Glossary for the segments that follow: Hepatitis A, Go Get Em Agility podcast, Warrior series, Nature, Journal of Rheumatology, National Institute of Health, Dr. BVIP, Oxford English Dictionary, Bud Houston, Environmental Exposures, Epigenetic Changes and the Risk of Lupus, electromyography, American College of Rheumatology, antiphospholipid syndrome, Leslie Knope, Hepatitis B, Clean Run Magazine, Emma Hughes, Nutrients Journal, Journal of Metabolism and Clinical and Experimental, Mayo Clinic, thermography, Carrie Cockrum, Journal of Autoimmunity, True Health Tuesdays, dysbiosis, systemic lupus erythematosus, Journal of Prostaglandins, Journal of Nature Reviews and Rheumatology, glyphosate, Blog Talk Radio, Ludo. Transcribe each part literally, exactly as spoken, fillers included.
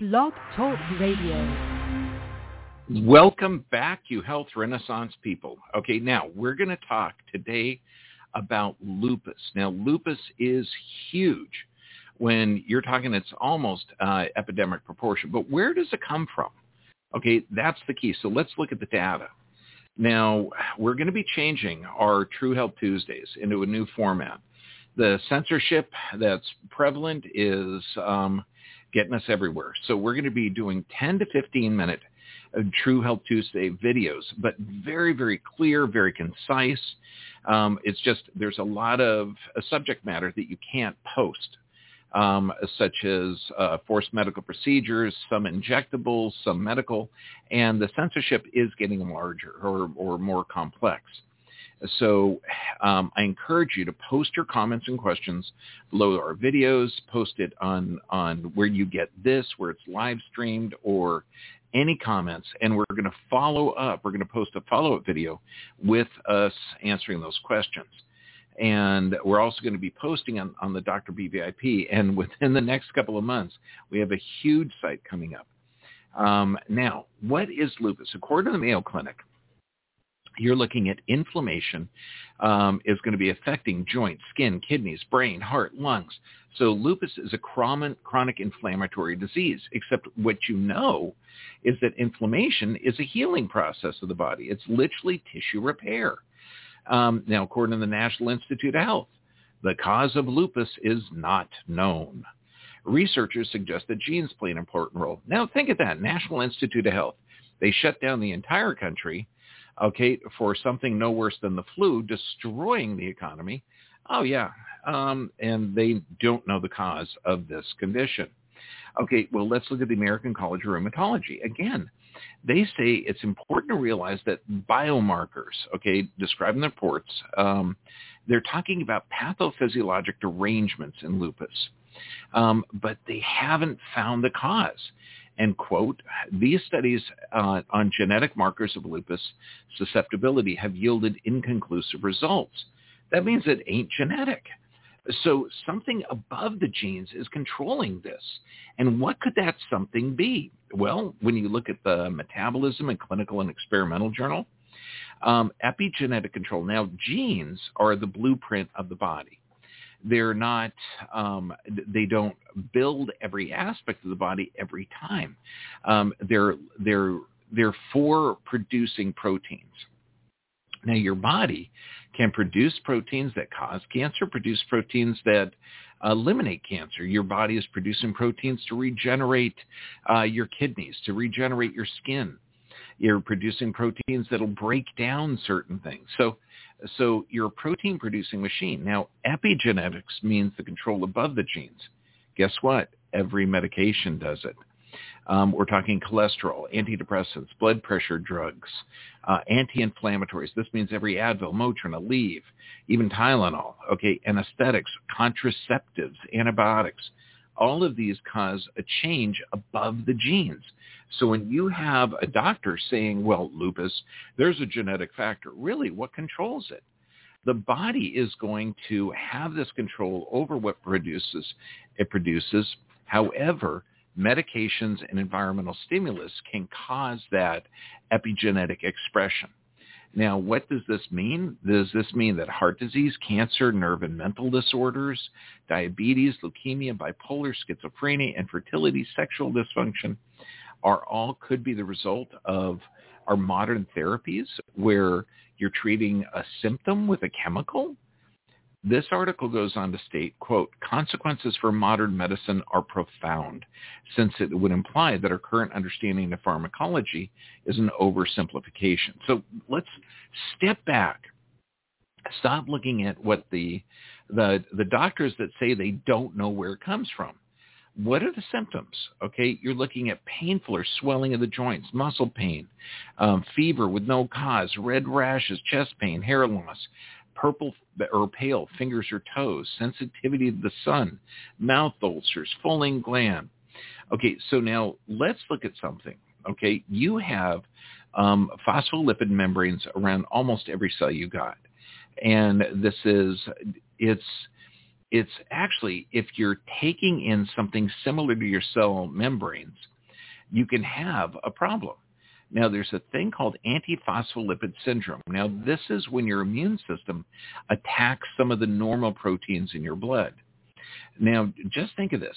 Blog Talk Radio. Welcome back, you health renaissance people. Okay, now we're going to talk today about lupus. Now, lupus is huge. When you're talking, it's almost uh, epidemic proportion. But where does it come from? Okay, that's the key. So let's look at the data. Now, we're going to be changing our True Health Tuesdays into a new format. The censorship that's prevalent is um, getting us everywhere. So we're going to be doing ten to fifteen minute True Health Tuesday videos, but very, very clear, very concise. Um, it's just there's a lot of uh, subject matter that you can't post, um, such as uh, forced medical procedures, some injectables, some medical, and the censorship is getting larger or, or more complex. So um, I encourage you to post your comments and questions below our videos, post it on, on where you get this, where it's live streamed, or any comments, and we're going to follow up. We're going to post a follow-up video with us answering those questions. And we're also going to be posting on, on the Doctor B V I P, and within the next couple of months, we have a huge site coming up. Um, now, what is lupus? According to the Mayo Clinic, you're looking at inflammation um, is going to be affecting joints, skin, kidneys, brain, heart, lungs. So lupus is a chronic inflammatory disease, except what you know is that inflammation is a healing process of the body. It's literally tissue repair. Um, now, according to the National Institute of Health, the cause of lupus is not known. Researchers suggest that genes play an important role. Now, think of that. National Institute of Health. They shut down the entire country, okay, for something no worse than the flu, destroying the economy. Oh, yeah. Um, and they don't know the cause of this condition. Okay, well, let's look at the American College of Rheumatology. Again, they say it's important to realize that biomarkers, okay, describing the reports, um, they're talking about pathophysiologic derangements in lupus, um, but they haven't found the cause. And, quote, these studies uh, on genetic markers of lupus susceptibility have yielded inconclusive results. That means it ain't genetic. So something above the genes is controlling this. And what could that something be? Well, when you look at the Metabolism and Clinical and Experimental Journal, um, epigenetic control. Now, genes are the blueprint of the body. They're not, um, they don't build every aspect of the body every time. Um, they're, they're, they're for producing proteins. Now, your body can produce proteins that cause cancer, produce proteins that eliminate cancer. Your body is producing proteins to regenerate uh, your kidneys, to regenerate your skin. You're producing proteins that'll break down certain things. So, so you're a protein-producing machine. Now, epigenetics means the control above the genes. Guess what? Every medication does it. Um, we're talking cholesterol, antidepressants, blood pressure drugs, uh, anti-inflammatories. This means every Advil, Motrin, Aleve, even Tylenol, okay, anesthetics, contraceptives, antibiotics. All of these cause a change above the genes. So when you have a doctor saying, well, lupus, there's a genetic factor, really, what controls it? The body is going to have this control over what produces it produces. However, medications and environmental stimulus can cause that epigenetic expression. Now, what does this mean? Does this mean that heart disease, cancer, nerve and mental disorders, diabetes, leukemia, bipolar, schizophrenia, infertility, sexual dysfunction are all could be the result of our modern therapies where you're treating a symptom with a chemical? This article goes on to state, quote, consequences for modern medicine are profound, since it would imply that our current understanding of pharmacology is an oversimplification. So let's step back. Stop looking at what the, the, the doctors that say they don't know where it comes from. What are the symptoms? Okay, you're looking at painful or swelling of the joints, muscle pain, um, fever with no cause, red rashes, chest pain, hair loss, purple or pale fingers or toes, sensitivity to the sun, mouth ulcers, falling gland. Okay, so now let's look at something. Okay, you have um, phospholipid membranes around almost every cell you got. And this is, it's it's actually if you're taking in something similar to your cell membranes, you can have a problem. Now, there's a thing called antiphospholipid syndrome. Now, this is when your immune system attacks some of the normal proteins in your blood. Now, just think of this.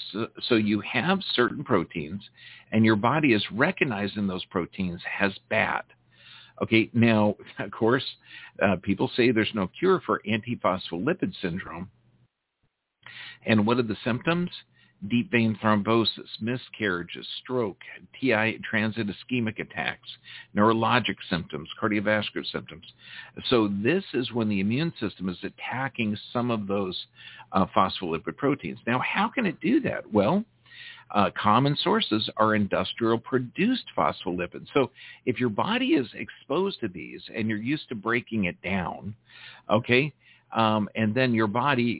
So you have certain proteins, and your body is recognizing those proteins as bad. Okay, now, of course, uh, people say there's no cure for antiphospholipid syndrome. And what are the symptoms? Deep vein thrombosis, miscarriages, stroke, T I, transient ischemic attacks, neurologic symptoms, cardiovascular symptoms. So this is when the immune system is attacking some of those uh, phospholipid proteins. Now, how can it do that? Well, Uh, common sources are industrial-produced phospholipids. So if your body is exposed to these and you're used to breaking it down, okay, um, and then your body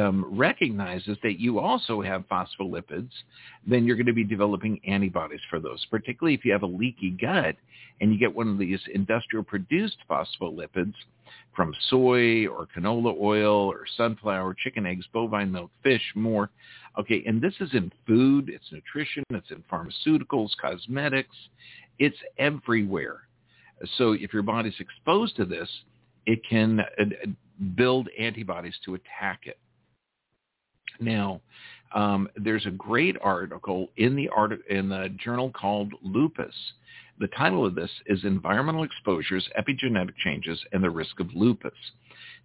um, recognizes that you also have phospholipids, then you're going to be developing antibodies for those, particularly if you have a leaky gut and you get one of these industrial-produced phospholipids from soy or canola oil or sunflower, chicken eggs, bovine milk, fish, more. Okay, and this is in food, it's nutrition, it's in pharmaceuticals, cosmetics, it's everywhere. So if your body's exposed to this, it can build antibodies to attack it. Now, um, there's a great article in the art- in the journal called Lupus. The title of this is Environmental Exposures, Epigenetic Changes, and the Risk of Lupus,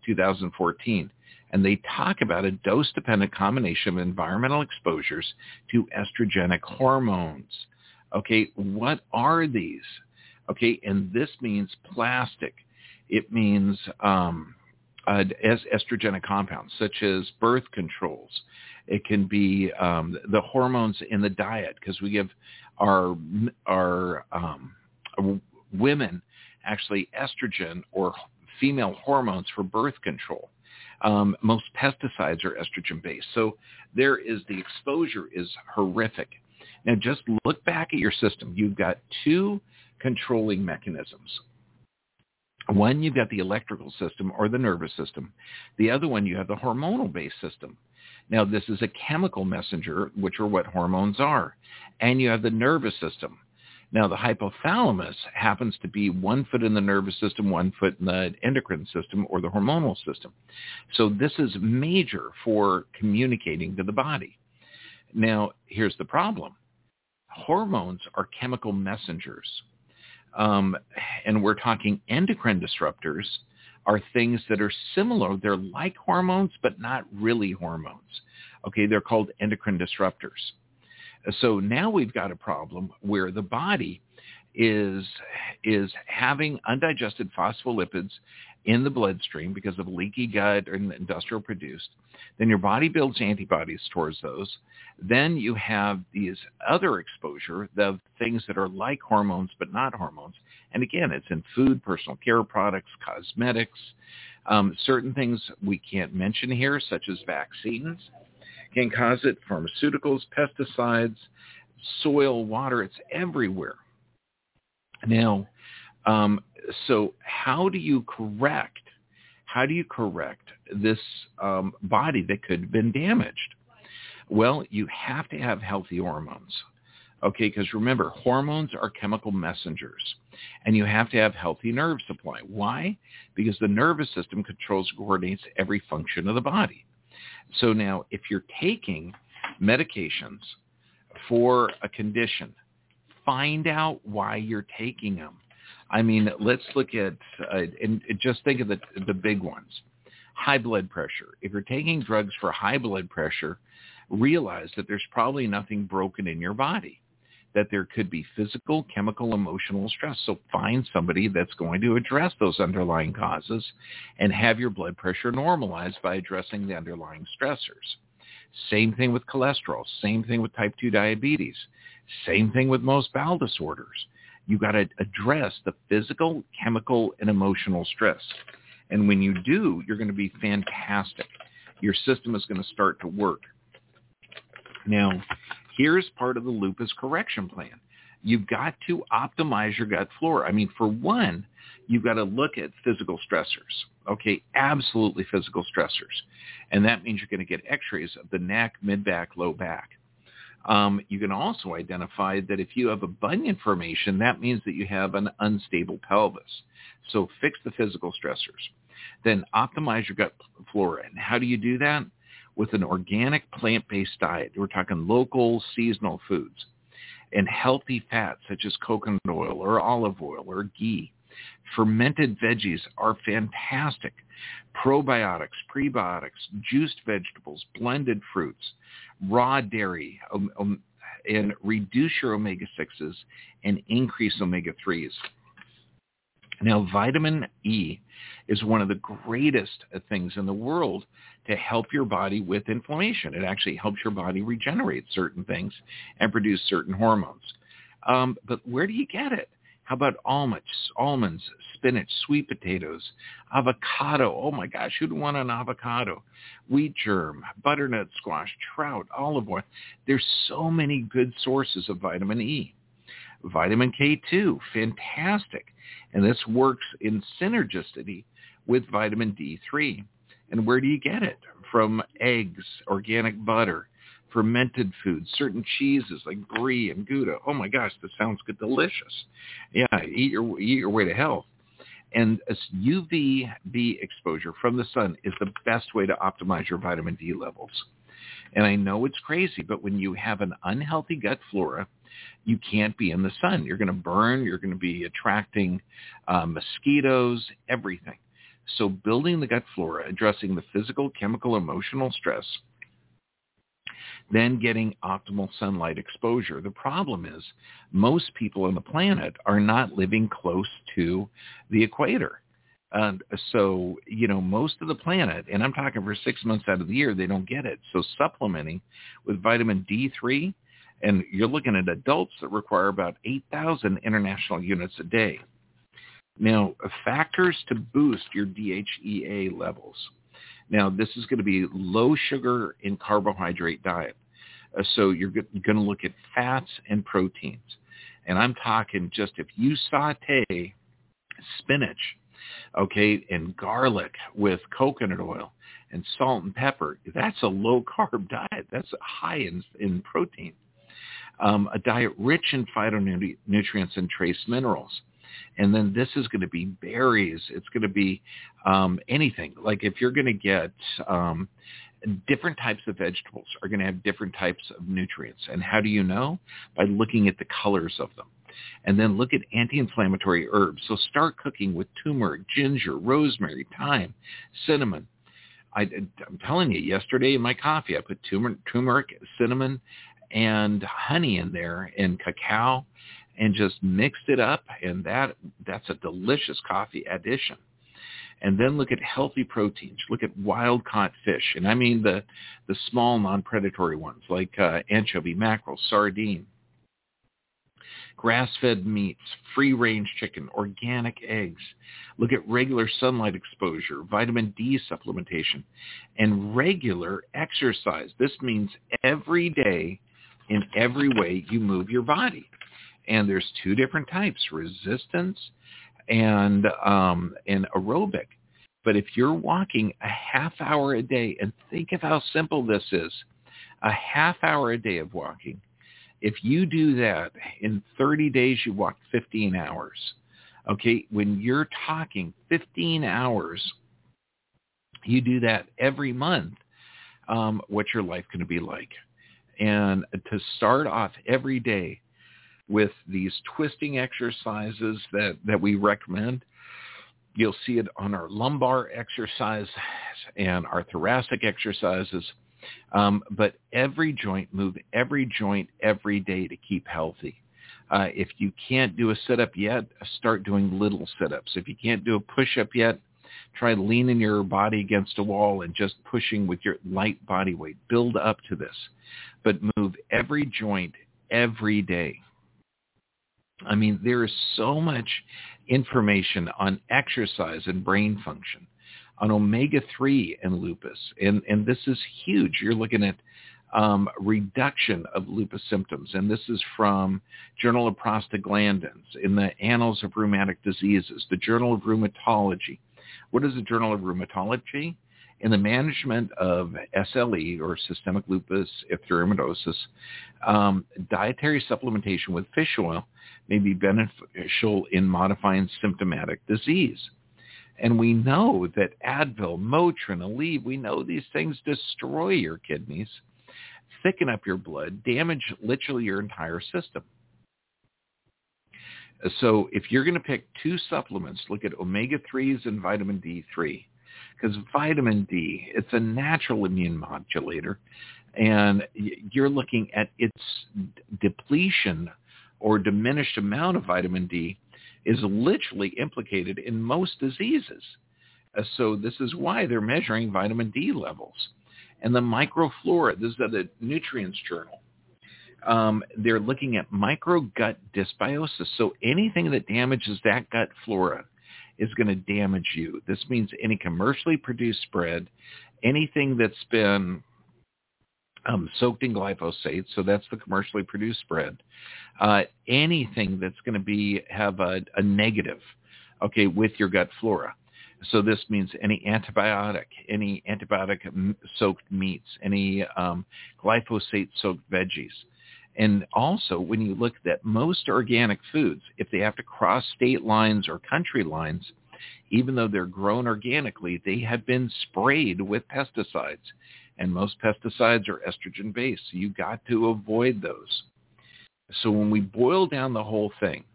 two thousand fourteen. And they talk about a dose-dependent combination of environmental exposures to estrogenic hormones. Okay, what are these? Okay, and this means plastic. It means um, uh, estrogenic compounds such as birth controls. It can be um, the hormones in the diet, because we give our our um, women actually estrogen or female hormones for birth control. Um, most pesticides are estrogen-based. So there is the exposure is horrific. Now just look back at your system. You've got two controlling mechanisms. One, you've got the electrical system or the nervous system. The other one, you have the hormonal-based system. Now, this is a chemical messenger, which are what hormones are. And you have the nervous system. Now, the hypothalamus happens to be one foot in the nervous system, one foot in the endocrine system or the hormonal system. So this is major for communicating to the body. Now, here's the problem. Hormones are chemical messengers. Um, and we're talking endocrine disruptors are things that are similar. They're like hormones, but not really hormones. Okay, they're called endocrine disruptors. So now we've got a problem where the body is is having undigested phospholipids in the bloodstream because of leaky gut or industrial produced. Then your body builds antibodies towards those. Then you have these other exposure, the things that are like hormones but not hormones. And again, it's in food, personal care products, cosmetics, um, certain things we can't mention here, such as vaccines, can cause it, pharmaceuticals, pesticides, soil, water, it's everywhere. Now, um, so how do you correct, how do you correct this um, body that could have been damaged? Well, you have to have healthy hormones, okay, because remember, hormones are chemical messengers, and you have to have healthy nerve supply. Why? Because the nervous system controls and coordinates every function of the body. So now, if you're taking medications for a condition, find out why you're taking them. I mean, let's look at uh, and just think of the the big ones. High blood pressure. If you're taking drugs for high blood pressure, realize that there's probably nothing broken in your body, that there could be physical, chemical, emotional stress. So find somebody that's going to address those underlying causes and have your blood pressure normalized by addressing the underlying stressors. Same thing with cholesterol. Same thing with type two diabetes. Same thing with most bowel disorders. You got to address the physical, chemical, and emotional stress. And when you do, you're going to be fantastic. Your system is going to start to work. Now, here's part of the lupus correction plan. You've got to optimize your gut flora. I mean, for one, you've got to look at physical stressors. Okay, absolutely physical stressors. And that means you're going to get x-rays of the neck, mid-back, low back. Um, you can also identify that if you have a bunion formation, that means that you have an unstable pelvis. So fix the physical stressors. Then optimize your gut flora. And how do you do that? With an organic plant-based diet. We're talking local, seasonal foods and healthy fats such as coconut oil or olive oil or ghee. Fermented veggies are fantastic. Probiotics, prebiotics, juiced vegetables, blended fruits, raw dairy, um, um, and reduce your omega sixes and increase omega threes. Now, vitamin E is one of the greatest things in the world to help your body with inflammation. It actually helps your body regenerate certain things and produce certain hormones. Um, but where do you get it? How about almonds, almonds, spinach, sweet potatoes, avocado? Oh, my gosh, who'd want an avocado? Wheat germ, butternut squash, trout, olive oil. There's so many good sources of vitamin E. Vitamin K two, fantastic. And this works in synergisticity with vitamin D three. And where do you get it? From eggs, organic butter, fermented foods, certain cheeses like brie and Gouda. Oh my gosh, that sounds good, delicious. Yeah, eat your eat your way to health. And U V B exposure from the sun is the best way to optimize your vitamin D levels. And I know it's crazy, but when you have an unhealthy gut flora, you can't be in the sun. You're going to burn. You're going to be attracting uh, mosquitoes, everything. So building the gut flora, addressing the physical, chemical, emotional stress, then getting optimal sunlight exposure. The problem is most people on the planet are not living close to the equator. And so, you know, most of the planet, and I'm talking for six months out of the year, they don't get it. So supplementing with vitamin D three, and you're looking at adults that require about eight thousand international units a day. Now, factors to boost your D H E A levels. Now, this is going to be low sugar and carbohydrate diet. Uh, so you're, go- you're going to look at fats and proteins. And I'm talking just if you saute spinach, okay, and garlic with coconut oil and salt and pepper, that's a low-carb diet. That's high in, in protein. Um, a diet rich in phytonutrients and trace minerals. And then this is going to be berries. It's going to be um, anything. Like if you're going to get um, different types of vegetables are going to have different types of nutrients. And how do you know? By looking at the colors of them. And then look at anti-inflammatory herbs. So start cooking with turmeric, ginger, rosemary, thyme, cinnamon. I, I'm telling you, yesterday in my coffee, I put turmeric, cinnamon, and honey in there and cacao and just mixed it up, and that that's a delicious coffee addition. And then look at healthy proteins. Look at wild-caught fish, and I mean the, the small non-predatory ones like uh, anchovy, mackerel, sardine, grass-fed meats, free-range chicken, organic eggs. Look at regular sunlight exposure, vitamin D supplementation, and regular exercise. This means every day in every way you move your body. And there's two different types, resistance and um, and aerobic. But if you're walking a half hour a day, and think of how simple this is, a half hour a day of walking, if you do that in thirty days, you walk fifteen hours. Okay, when you're talking fifteen hours, you do that every month, um, what's your life going to be like? And to start off every day with these twisting exercises that, that we recommend. You'll see it on our lumbar exercise and our thoracic exercises. Um, but every joint, move every joint every day to keep healthy. Uh, if you can't do a sit-up yet, start doing little sit-ups. If you can't do a push-up yet, try leaning your body against a wall and just pushing with your light body weight. Build up to this. But move every joint every day. I mean, there is so much information on exercise and brain function, on omega three and lupus, and, and this is huge. You're looking at um, reduction of lupus symptoms. And this is from Journal of Prostaglandins, in the Annals of Rheumatic Diseases, the Journal of Rheumatology. What is the Journal of Rheumatology? In the management of S L E, or systemic lupus erythematosus, um, dietary supplementation with fish oil may be beneficial in modifying symptomatic disease. And we know that Advil, Motrin, Aleve, we know these things destroy your kidneys, thicken up your blood, damage literally your entire system. So if you're going to pick two supplements, look at omega threes and vitamin D three. Because vitamin D, it's a natural immune modulator, and you're looking at its depletion or diminished amount of vitamin D is literally implicated in most diseases. So this is why they're measuring vitamin D levels. And the microflora, this is at the Nutrients Journal. Um, they're looking at microgut dysbiosis. So anything that damages that gut flora is going to damage you. This means any commercially produced spread, anything that's been um, soaked in glyphosate, so that's the commercially produced spread, uh, anything that's going to be have a, a negative, okay, with your gut flora. So this means any antibiotic, any antibiotic-soaked meats, any um, glyphosate-soaked veggies. And also, when you look at most organic foods, if they have to cross state lines or country lines, even though they're grown organically, they have been sprayed with pesticides. And most pesticides are estrogen-based. So you've got to avoid those. So when we boil down the whole thing,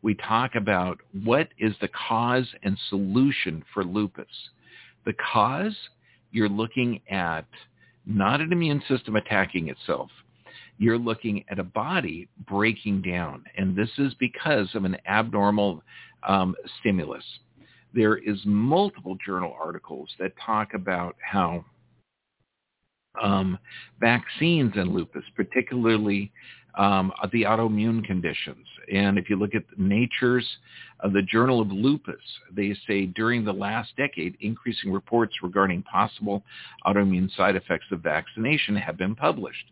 we talk about what is the cause and solution for lupus. The cause, you're looking at not an immune system attacking itself. You're looking at a body breaking down, and this is because of an abnormal um, stimulus. There is multiple journal articles that talk about how um, vaccines and lupus, particularly um, the autoimmune conditions. And if you look at Nature's, uh, the Journal of Lupus, they say during the last decade, increasing reports regarding possible autoimmune side effects of vaccination have been published.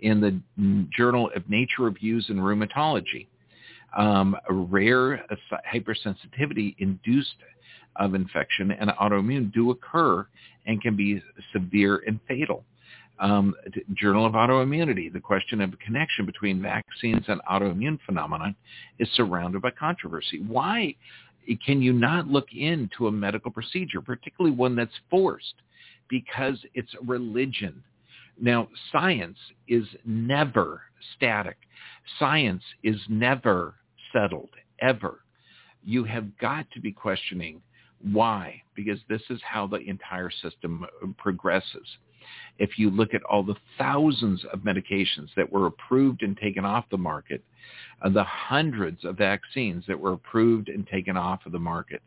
In the Journal of Nature Reviews and Rheumatology, um, a rare hypersensitivity induced of infection and autoimmune do occur and can be severe and fatal. Um, Journal of Autoimmunity, the question of connection between vaccines and autoimmune phenomenon is surrounded by controversy. Why can you not look into a medical procedure, particularly one that's forced? Because it's a religion. Now, science is never static. Science is never settled, ever. You have got to be questioning why, because this is how the entire system progresses. If you look at all the thousands of medications that were approved and taken off the market, uh, the hundreds of vaccines that were approved and taken off of the market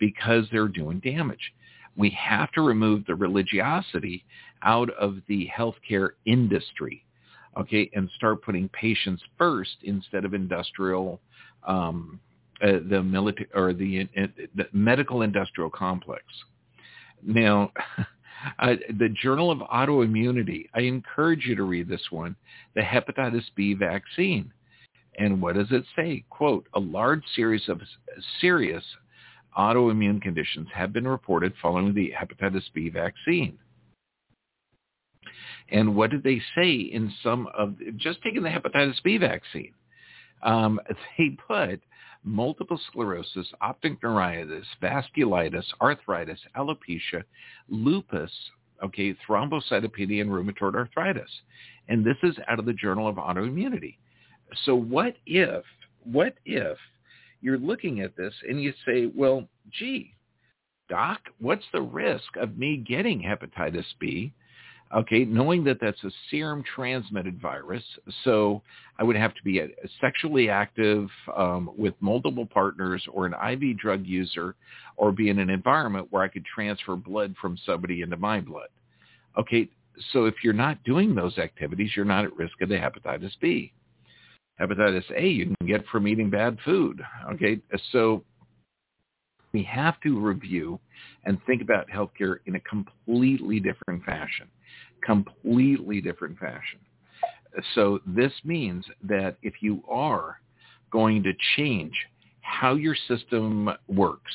because they're doing damage. We have to remove the religiosity out of the healthcare industry, okay, and start putting patients first instead of industrial, um, uh, the military or the, uh, the medical industrial complex. Now, uh, the Journal of Autoimmunity. I encourage you to read this one, the Hepatitis B vaccine, and what does it say? Quote: a large series of serious autoimmune conditions have been reported following the hepatitis B vaccine. And what did they say in some of, just taking the hepatitis B vaccine? Um, they put multiple sclerosis, optic neuritis, vasculitis, arthritis, alopecia, lupus, okay, thrombocytopenia, and rheumatoid arthritis. And this is out of the Journal of Autoimmunity. So what if, what if, you're looking at this and you say, well, gee, doc, what's the risk of me getting hepatitis B? Okay, knowing that that's a serum transmitted virus, so I would have to be a, a sexually active um, with multiple partners or an I V drug user or be in an environment where I could transfer blood from somebody into my blood. Okay, so if you're not doing those activities, you're not at risk of the hepatitis B. Hepatitis A, you can get from eating bad food, okay? So we have to review and think about healthcare in a completely different fashion, completely different fashion. So this means that if you are going to change how your system works,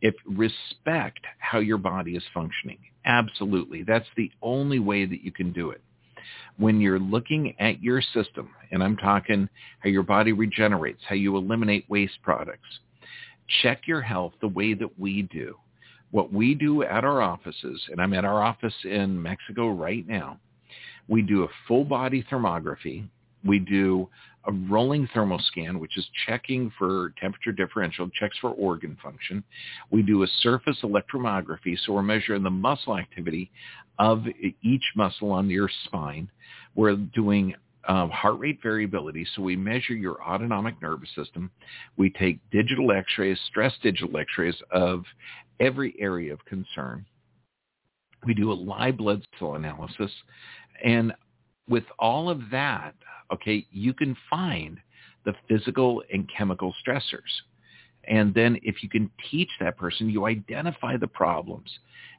if respect how your body is functioning. Absolutely. That's the only way that you can do it. When you're looking at your system, and I'm talking how your body regenerates, how you eliminate waste products, check your health the way that we do. What we do at our offices, and I'm at our office in Mexico right now, we do a full body thermography. We do a rolling thermal scan, which is checking for temperature differential, checks for organ function. We do a surface electromyography, so we're measuring the muscle activity of each muscle on your spine. We're doing uh, heart rate variability, so we measure your autonomic nervous system. We take digital x-rays, stress digital x-rays of every area of concern. We do a live blood cell analysis, and with all of that, okay, you can find the physical and chemical stressors. And then if you can teach that person, you identify the problems,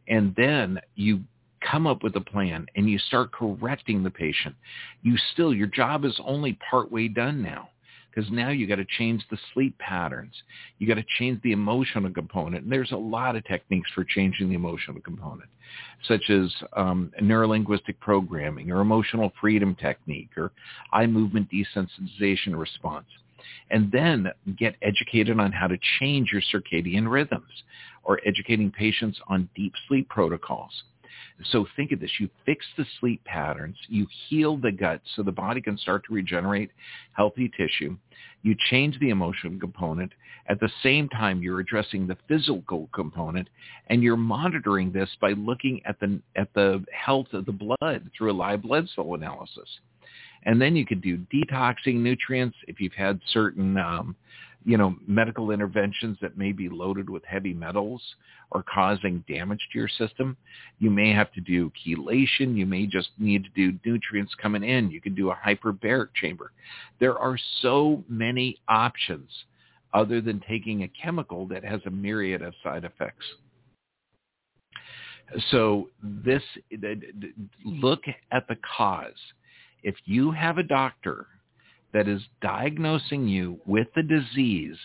and then you come up with a plan and you start correcting the patient. You still, your job is only partway done now, because now you got to change the sleep patterns. You got to change the emotional component. And there's a lot of techniques for changing the emotional component, such as um, neurolinguistic programming or emotional freedom technique or eye movement desensitization response. And then get educated on how to change your circadian rhythms, or educating patients on deep sleep protocols. So think of this. You fix the sleep patterns. You heal the gut so the body can start to regenerate healthy tissue. You change the emotional component. At the same time, you're addressing the physical component, and you're monitoring this by looking at the at the health of the blood through a live blood cell analysis. And then you could do detoxing nutrients if you've had certain um, you know, medical interventions that may be loaded with heavy metals or causing damage to your system. You may have to do chelation. You may just need to do nutrients coming in. You can do a hyperbaric chamber. There are so many options other than taking a chemical that has a myriad of side effects. So this, look at the cause. If you have a doctor that is diagnosing you with the disease,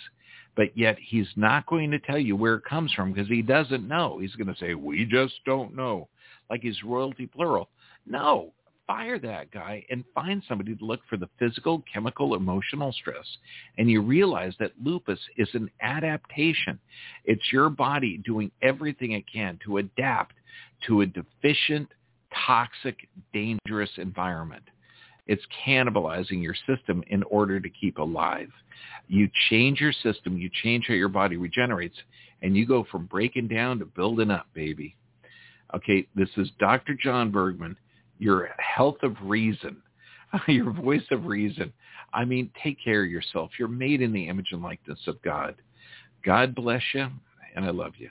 but yet he's not going to tell you where it comes from because he doesn't know. He's going to say, we just don't know, like he's royalty plural. No, fire that guy and find somebody to look for the physical, chemical, emotional stress. And you realize that lupus is an adaptation. It's your body doing everything it can to adapt to a deficient, toxic, dangerous environment. It's cannibalizing your system in order to keep alive. You change your system, you change how your body regenerates, and you go from breaking down to building up, baby. Okay, this is Doctor John Bergman, your health of reason, your voice of reason. I mean, take care of yourself. You're made in the image and likeness of God. God bless you, and I love you.